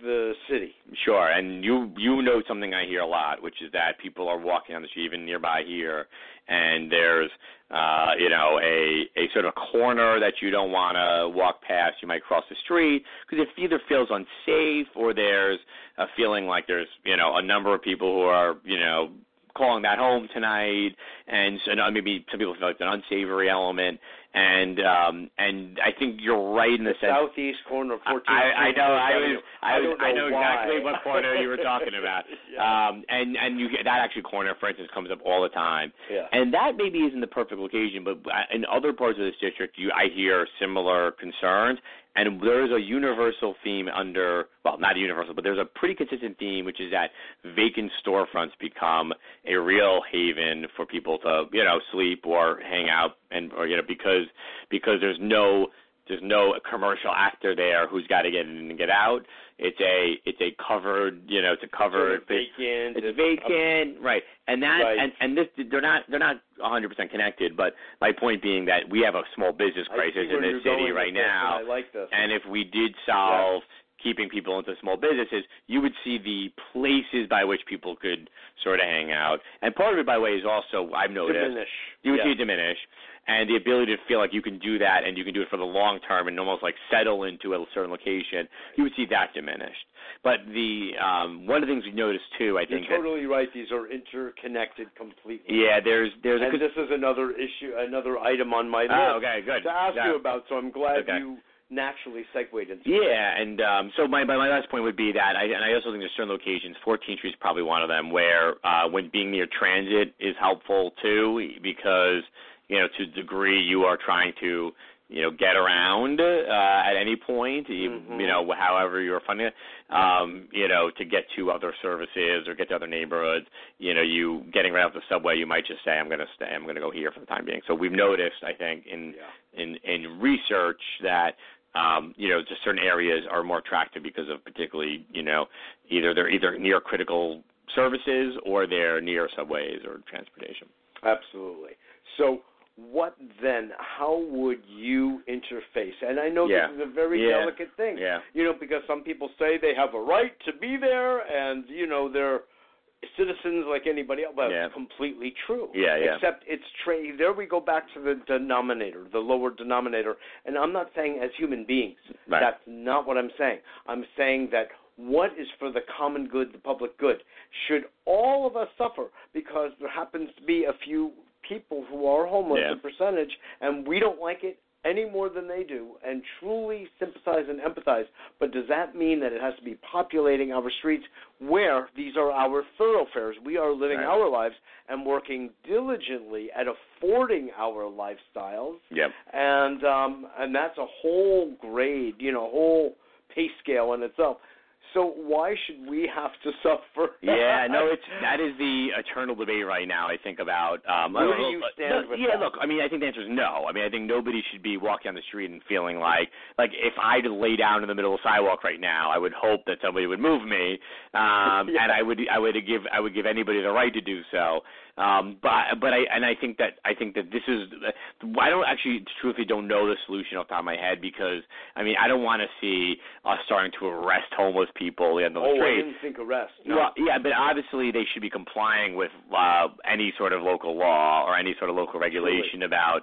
the city. Sure, and you know something I hear a lot, which is that people are walking on the street, even nearby here, and there's a sort of corner that you don't want to walk past. You might cross the street because it either feels unsafe, or there's a feeling like there's a number of people who are calling that home tonight, and so maybe some people feel like it's an unsavory element, and I think you're right in the sense. Southeast corner of 14th. I know exactly what corner you were talking about. Yeah. And you get that actually corner, for instance, comes up all the time. Yeah. And that maybe isn't the perfect location, but in other parts of this district, I hear similar concerns. And there's a universal theme there's a pretty consistent theme, which is that vacant storefronts become a real haven for people to, sleep or hang out, because there's no commercial actor there who's got to get in and get out. It's a covered vacant. It's vacant, right? And that right. And this they're not 100% connected. But my point being that we have a small business crisis in this city right now. I like this. And if we did solve keeping people into small businesses, you would see the places by which people could sort of hang out. And part of it, by the way, is also I've noticed you would see diminish. And the ability to feel like you can do that and you can do it for the long term and almost like settle into a certain location, you would see that diminished. But the one of the things we noticed too, I think you're totally right. These are interconnected completely. Yeah, there's and this is another issue, another item on my list. Oh, okay, good. To ask you about, so I'm glad you naturally segued into it. Yeah, and so my last point would be that, I also think there's certain locations, 14th Street is probably one of them, where when being near transit is helpful too, because to the degree you are trying to, get around at any point, however you're funding it, to get to other services or get to other neighborhoods, you getting right off the subway, you might just say, I'm going to go here for the time being. So we've noticed, I think, in research that, just certain areas are more attractive because of particularly, either they're near critical services or they're near subways or transportation. Absolutely. So, what then? How would you interface? And I know this is a very delicate thing, because some people say they have a right to be there, and they're citizens like anybody else. Well, it's completely true. Yeah, yeah. Except it's there we go back to the denominator, the lower denominator. And I'm not saying as human beings. Right. That's not what I'm saying. I'm saying that what is for the common good, the public good. Should all of us suffer because there happens to be a few people who are homeless, a percentage, and we don't like it any more than they do, and truly sympathize and empathize. But does that mean that it has to be populating our streets where these are our thoroughfares? We are living our lives and working diligently at affording our lifestyles. Yep. And that's a whole grade, whole pay scale in itself. So why should we have to suffer? Yeah, no, that is the eternal debate right now, I think, about... where do you stand with that? Yeah, look, I mean, I think the answer is no. I mean, I think nobody should be walking on the street and feeling like if I lay down in the middle of the sidewalk right now, I would hope that somebody would move me, and I would give anybody the right to do so. But I think that this is – I don't actually truthfully don't know the solution off the top of my head because, I mean, I don't want to see us starting to arrest homeless people in the street. I didn't think arrest. No. Well, yeah, but obviously they should be complying with any sort of local law or any sort of local regulation about,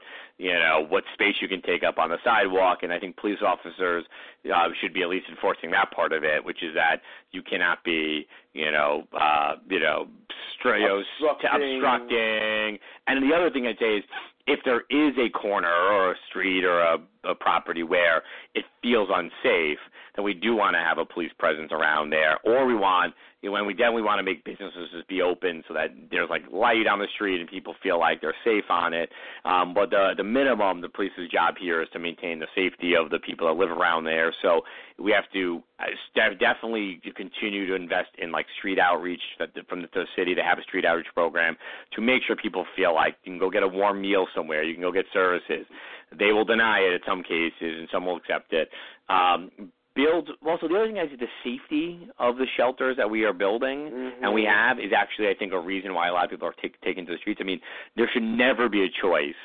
what space you can take up on the sidewalk. And I think police officers should be at least enforcing that part of it, which is that you cannot be – obstructing. And the other thing I'd say is if there is a corner or a street or a a property where it feels unsafe, then we do want to have a police presence around there. Or we want, you know, when we definitely want to make businesses just be open so that there's like light on the street and people feel like they're safe on it. But the minimum, the police's job here is to maintain the safety of the people that live around there. So we have to definitely continue to invest in like street outreach from the city to have a street outreach program to make sure people feel like you can go get a warm meal somewhere, you can go get services. They will deny it in some cases and some will accept it. Also, the other thing is the safety of the shelters that we are building and we have is actually, I think, a reason why a lot of people are taken to the streets. I mean, there should never be a choice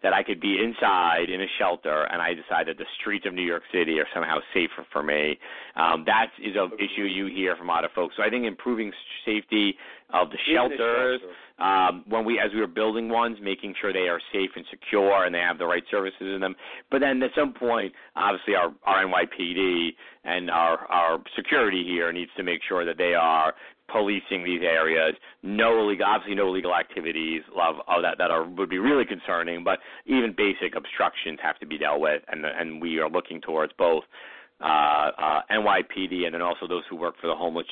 that I could be inside in a shelter and I decide that the streets of New York City are somehow safer for me. That is an issue you hear from a lot of folks. So I think improving safety of the shelters, as we were building ones, making sure they are safe and secure and they have the right services in them. But then at some point, obviously our NYPD and our security here needs to make sure that they are policing these areas, no illegal activities would be really concerning, but even basic obstructions have to be dealt with, and we are looking towards both NYPD and then also those who work for the homeless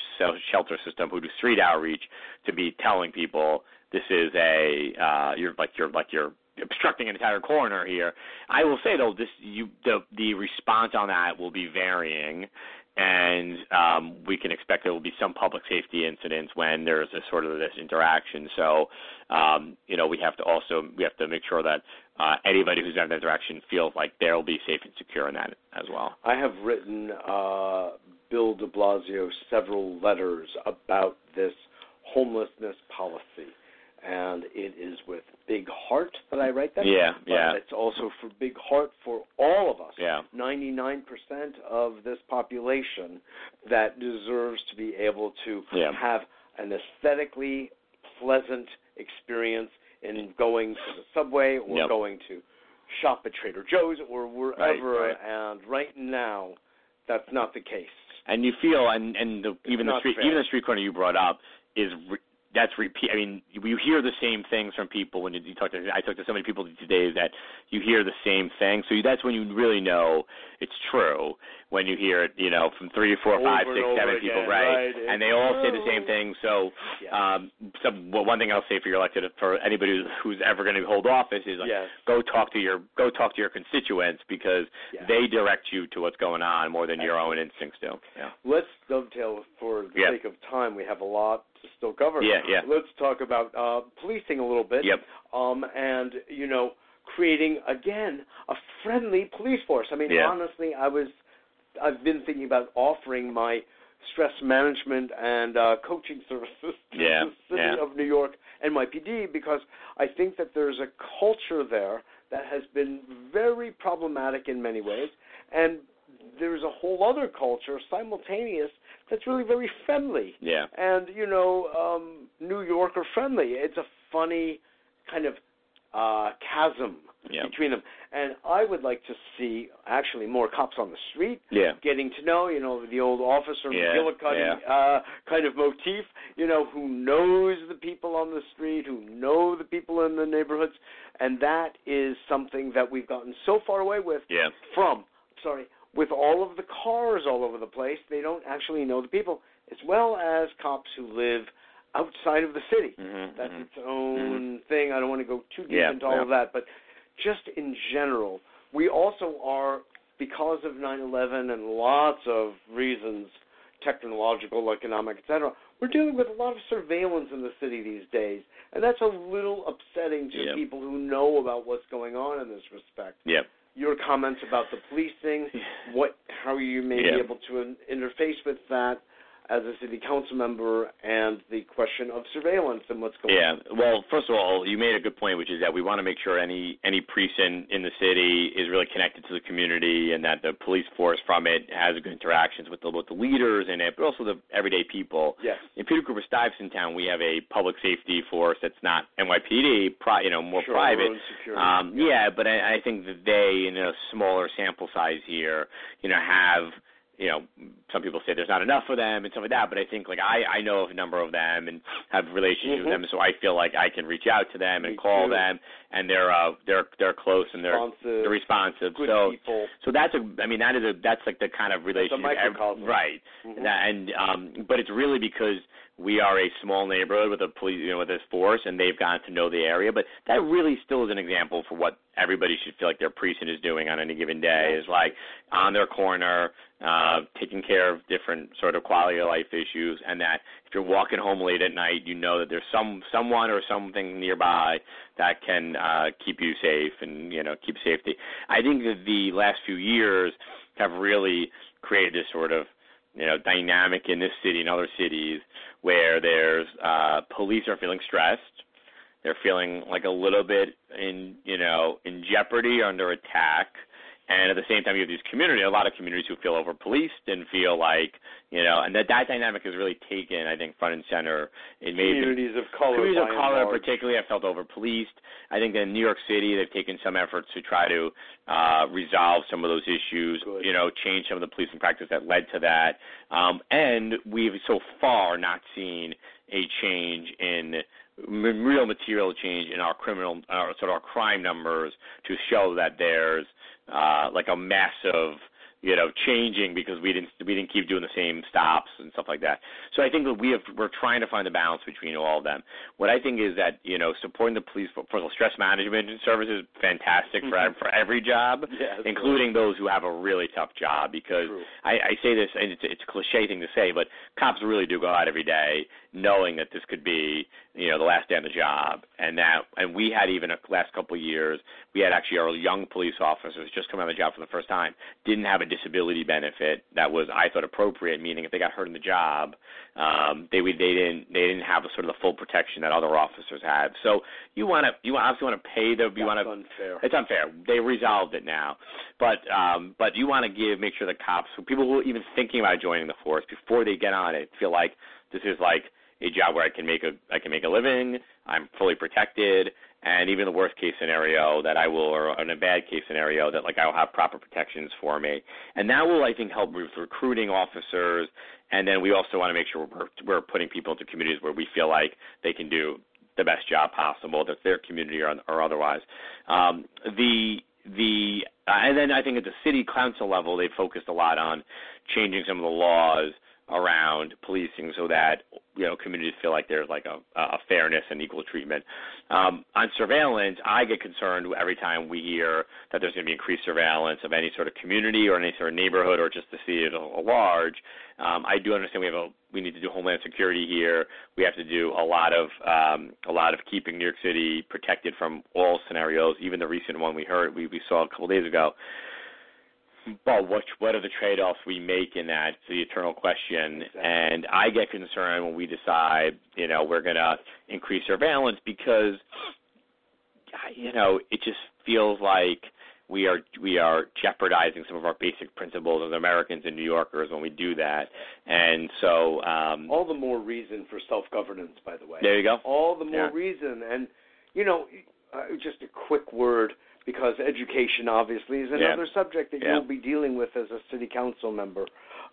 shelter system who do street outreach to be telling people this is you're obstructing an entire corner here. I will say though, the response on that will be varying. And we can expect there will be some public safety incidents when there's a sort of this interaction. So, we have to make sure that anybody who's in that interaction feels like they'll be safe and secure in that as well. I have written Bill de Blasio several letters about this homelessness policy. And it is with big heart that I write that. Yeah. It's also for big heart for all of us. Yeah. 99% of this population that deserves to be able to have an aesthetically pleasant experience in going to the subway or going to shop at Trader Joe's or wherever. Right. And right now, that's not the case. And you feel, even the street corner you brought up is. That's repeat. I mean, you hear the same things from people when you talk to. I talked to so many people today that you hear the same thing. So that's when you really know it's true when you hear it. You know, from 3, 4, 5, 6, 7 people, again, right? And they all say the same thing. So, one thing I'll say for anybody who's ever going to hold office is go talk to your constituents because they direct you to what's going on more than your own instincts do. Yeah. Let's dovetail for the sake of time. We have a lot to still cover. Yeah. Let's talk about policing a little bit. Yep. And creating again a friendly police force. I mean, honestly, I've been thinking about offering my stress management and coaching services to the city of New York NYPD because I think that there's a culture there that has been very problematic in many ways, and there's a whole other culture simultaneous that's really very friendly. Yeah. And, New Yorker friendly. It's a funny kind of chasm between them. And I would like to see, actually, more cops on the street getting to know, the old officer McGillicuddy kind of motif, who knows the people on the street, who know the people in the neighborhoods. And that is something that we've gotten so far away with with all of the cars all over the place, they don't actually know the people, as well as cops who live outside of the city. That's its own thing. I don't want to go too deep into all of that. But just in general, we also are, because of 9/11 and lots of reasons, technological, economic, et cetera, we're dealing with a lot of surveillance in the city these days. And that's a little upsetting to people who know about what's going on in this respect. Yep. Your comments about the policing, how you may be able to interface with that as a city council member, and the question of surveillance and what's going on. Yeah, well, first of all, you made a good point, which is that we want to make sure any precinct in the city is really connected to the community and that the police force from it has good interactions with both the leaders and but also the everyday people. Yes. In Peter Cooper Stuyvesant Town, we have a public safety force that's not NYPD, private. But I think that they, in a smaller sample size here, have you know, some people say there's not enough of them and stuff like that, but I think, like, I know of a number of them and have relationships with them, so I feel like I can reach out to them and call them, and they're close and they're responsive. Good people. So that's a, I mean, that's like the kind of relationship, right? Mm-hmm. But it's really because we are a small neighborhood with a police, you know, with this force, and they've gotten to know the area. But that really still is an example for what everybody should feel like their precinct is doing on any given day, is like on their corner, taking care of different sort of quality of life issues, and that if you're walking home late at night, you know that there's someone or something nearby that can keep you safe and, you know, keep safety. I think that the last few years have really created this sort of, you know, dynamic in this city and other cities where there's police are feeling stressed. They're feeling like a little bit in jeopardy, under attack. And at the same time, you have these community, a lot of communities who feel over-policed and feel like, you know, and that dynamic is really taken, I think, front and center. Communities of color particularly have felt over-policed. I think that in New York City, they've taken some efforts to try to resolve some of those issues, you know, change some of the policing practice that led to that. And we've so far not seen a change in real material change in our criminal, sort of our crime numbers to show that there's like a massive, you know, changing because we didn't keep doing the same stops and stuff like that. So I think that we're trying to find the balance between all of them. What I think is that, you know, supporting the police for the stress management services, fantastic for every job, including those who have a really tough job, because I say this, and it's a cliche thing to say, but cops really do go out every day knowing that this could be, you know, the last day on the job. And we had, even the last couple of years, we had actually our young police officers just coming on the job for the first time, didn't have a disability benefit that was, I thought, appropriate, meaning if they got hurt in the job, they didn't have sort of the full protection that other officers had. So you obviously want to pay them. That's unfair. It's unfair. They resolved it now, but you want to make sure the cops, people who are even thinking about joining the force before they get on it, feel like this is like a job where I can make a living. I'm fully protected. And even the worst case scenario or in a bad case scenario, that like I will have proper protections for me. And that will, I think, help with recruiting officers. And then we also want to make sure we're putting people into communities where we feel like they can do the best job possible, that's their community or otherwise. And then I think at the city council level, they focused a lot on changing some of the laws around policing so that, you know, communities feel like there's like a fairness and equal treatment. On surveillance, I get concerned every time we hear that there's going to be increased surveillance of any sort of community or any sort of neighborhood or just the city at large. I do understand we need to do Homeland Security here. We have to do a lot of keeping New York City protected from all scenarios, even the recent one we saw a couple days ago. But what are the trade-offs we make in that? It's the eternal question. Exactly. And I get concerned when we decide, you know, we're going to increase surveillance, because, you know, it just feels like we are jeopardizing some of our basic principles as Americans and New Yorkers when we do that. And so all the more reason for self-governance, by the way. There you go. All the more reason. And, you know, just a quick word, because education, obviously, is another subject that you'll be dealing with as a city council member.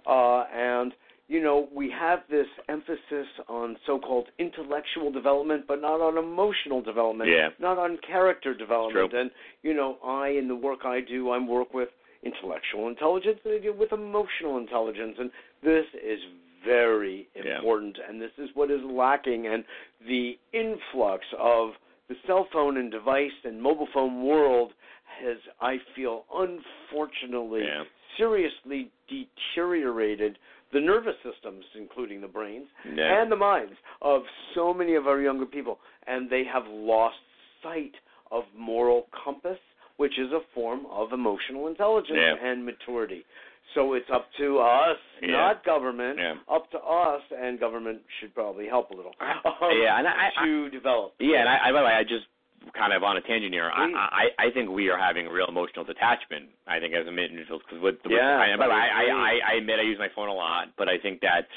And, you know, we have this emphasis on so-called intellectual development, but not on emotional development, not on character development. And, you know, in the work I do, I work with intellectual intelligence, and I deal with emotional intelligence. And this is very important, and this is what is lacking. And the influx of the cell phone and device and mobile phone world has, I feel, unfortunately, seriously deteriorated the nervous systems, including the brains, and the minds of so many of our younger people. And they have lost sight of moral compass, which is a form of emotional intelligence and maturity. So it's up to us, not government, up to us, and government should probably help a little to develop. Yeah, and by the way, I just kind of on a tangent here, I think we are having real emotional detachment, I think, as individuals, because by the way, I admit I use my phone a lot, but I think that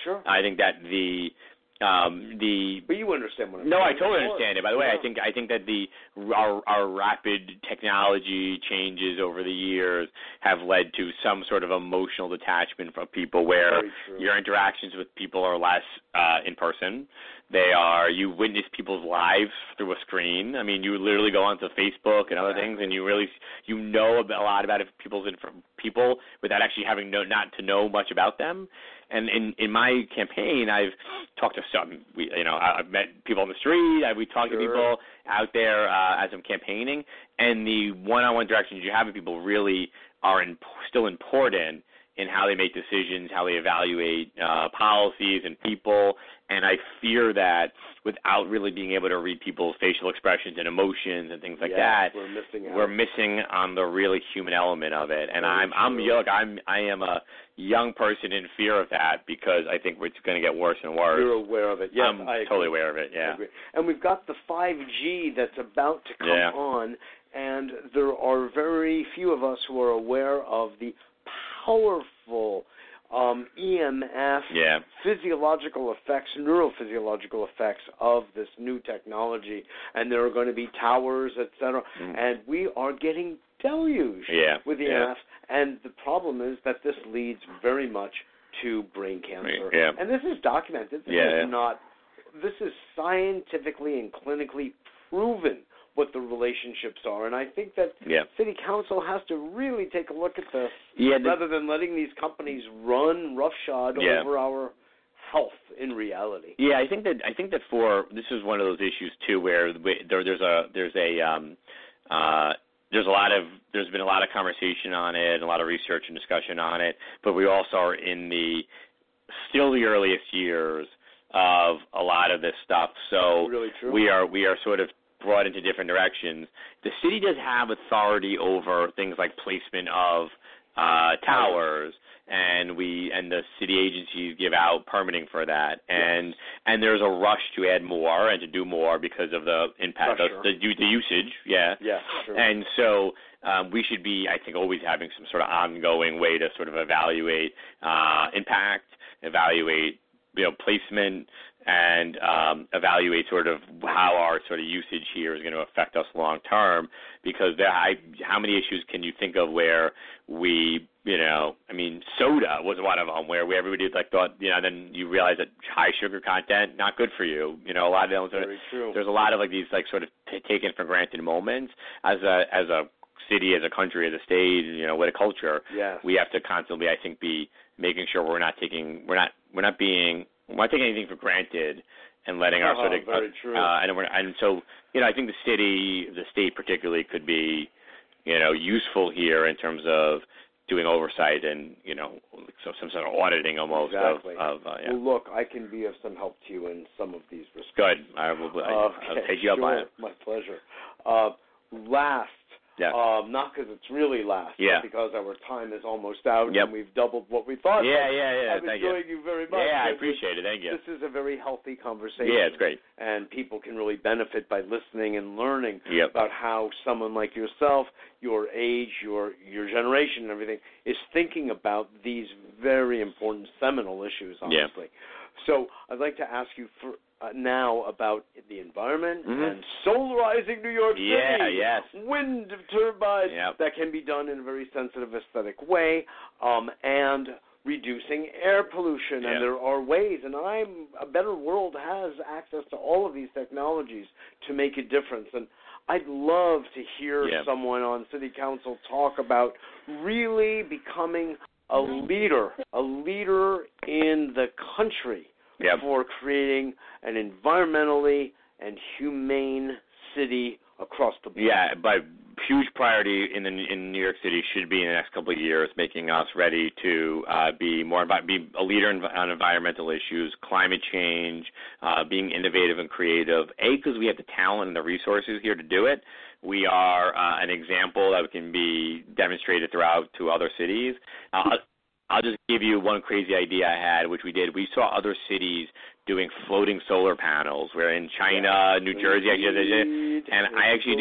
But you understand what I'm saying. No, I totally understand it. By the way, I think that our rapid technology changes over the years have led to some sort of emotional detachment from people, where your interactions with people are less in person. You witness people's lives through a screen. I mean, you literally go onto Facebook and other things, and you really know a lot about people without actually having not to know much about them. And in my campaign, I've talked to I've met people on the street. We talked to people out there as I'm campaigning, and the one-on-one interactions you have with people really are still important in how they make decisions, how they evaluate policies and people. And I fear that without really being able to read people's facial expressions and emotions and things like that, we're missing on the really human element of it. And I am a young person in fear of that, because I think it's going to get worse and worse. You're aware of it. Yes, I'm totally aware of it, yeah. And we've got the 5G that's about to come on, and there are very few of us who are aware of the powerful EMF, physiological effects, neurophysiological effects of this new technology, and there are going to be towers, etc. And we are getting deluged with EMF, and the problem is that this leads very much to brain cancer. And this is documented. This is scientifically and clinically proven what the relationships are, and I think that city council has to really take a look at this rather than letting these companies run roughshod over our health in reality. Yeah, I think that for this is one of those issues too, where there's been a lot of conversation on it, and a lot of research and discussion on it, but we also are in the earliest years of a lot of this stuff. So we are sort of brought into different directions. The city does have authority over things like placement of towers, and the city agencies give out permitting for that. And there's a rush to add more and to do more because of the impact of the usage. And so we should be, I think, always having some sort of ongoing way to sort of evaluate impact, evaluate placement, and evaluate sort of how our sort of usage here is going to affect us long term, because how many issues can you think of where we, soda was one of them where everybody like thought, then you realize that high sugar content, not good for you. A lot of them, there's a lot of like these like sort of taken for granted moments as a city, as a country, as a state, with a culture. We have to constantly, I think, be making sure we're not taking anything for granted and letting our sort of I think the city, the state particularly, could be useful here in terms of doing oversight and some sort of auditing almost. Well, look, I can be of some help to you in some of these respects. Good, I'll take you up on it. My pleasure. Last. Not because it's really last, but because our time is almost out and we've doubled what we thought. I'm enjoying you very much. Yeah, I appreciate it. Thank you. This is a very healthy conversation. Yeah, it's great. And people can really benefit by listening and learning about how someone like yourself, your age, your generation and everything, is thinking about these very important seminal issues, honestly. So I'd like to ask you for now about the environment and solarizing New York City. Wind turbines that can be done in a very sensitive aesthetic way, and reducing air pollution. And there are ways, and A Better World has access to all of these technologies to make a difference. And I'd love to hear someone on city council talk about really becoming a leader in the country for creating an environmentally and humane city across the board. Yeah, but huge priority in New York City should be in the next couple of years making us ready to be a leader on environmental issues, climate change, being innovative and creative. Because we have the talent and the resources here to do it. We are an example that can be demonstrated throughout to other cities. I'll just give you one crazy idea I had, which we did. We saw other cities doing floating solar panels. We're in China, New Jersey, and I actually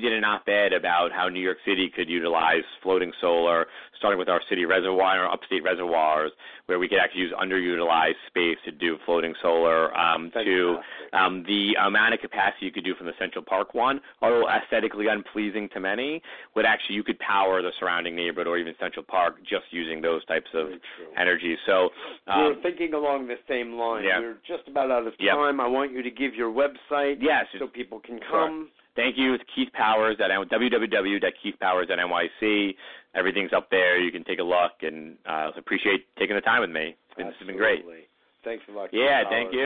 did an op-ed about how New York City could utilize floating solar, starting with our city reservoir, our upstate reservoirs, where we could actually use underutilized space to do floating solar. The amount of capacity you could do from the Central Park one, although aesthetically unpleasing to many, would actually you could power the surrounding neighborhood or even Central Park just using those types of energy. So we're thinking along the same line. Yeah. We're just about out of time. I want you to give your website so people can come. Thank you. It's Keith Powers at www.keithpowers.nyc. Everything's up there. You can take a look, and I appreciate taking the time with me. It's been great. Thanks a lot. Yeah, thank you.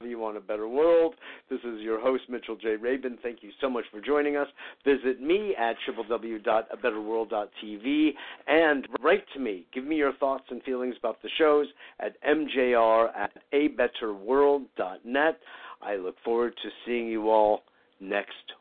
Have you on A Better World. This is your host, Mitchell J. Rabin. Thank you so much for joining us. Visit me at www.abetterworld.tv and write to me. Give me your thoughts and feelings about the shows at mjr@abetterworld.net. I look forward to seeing you all next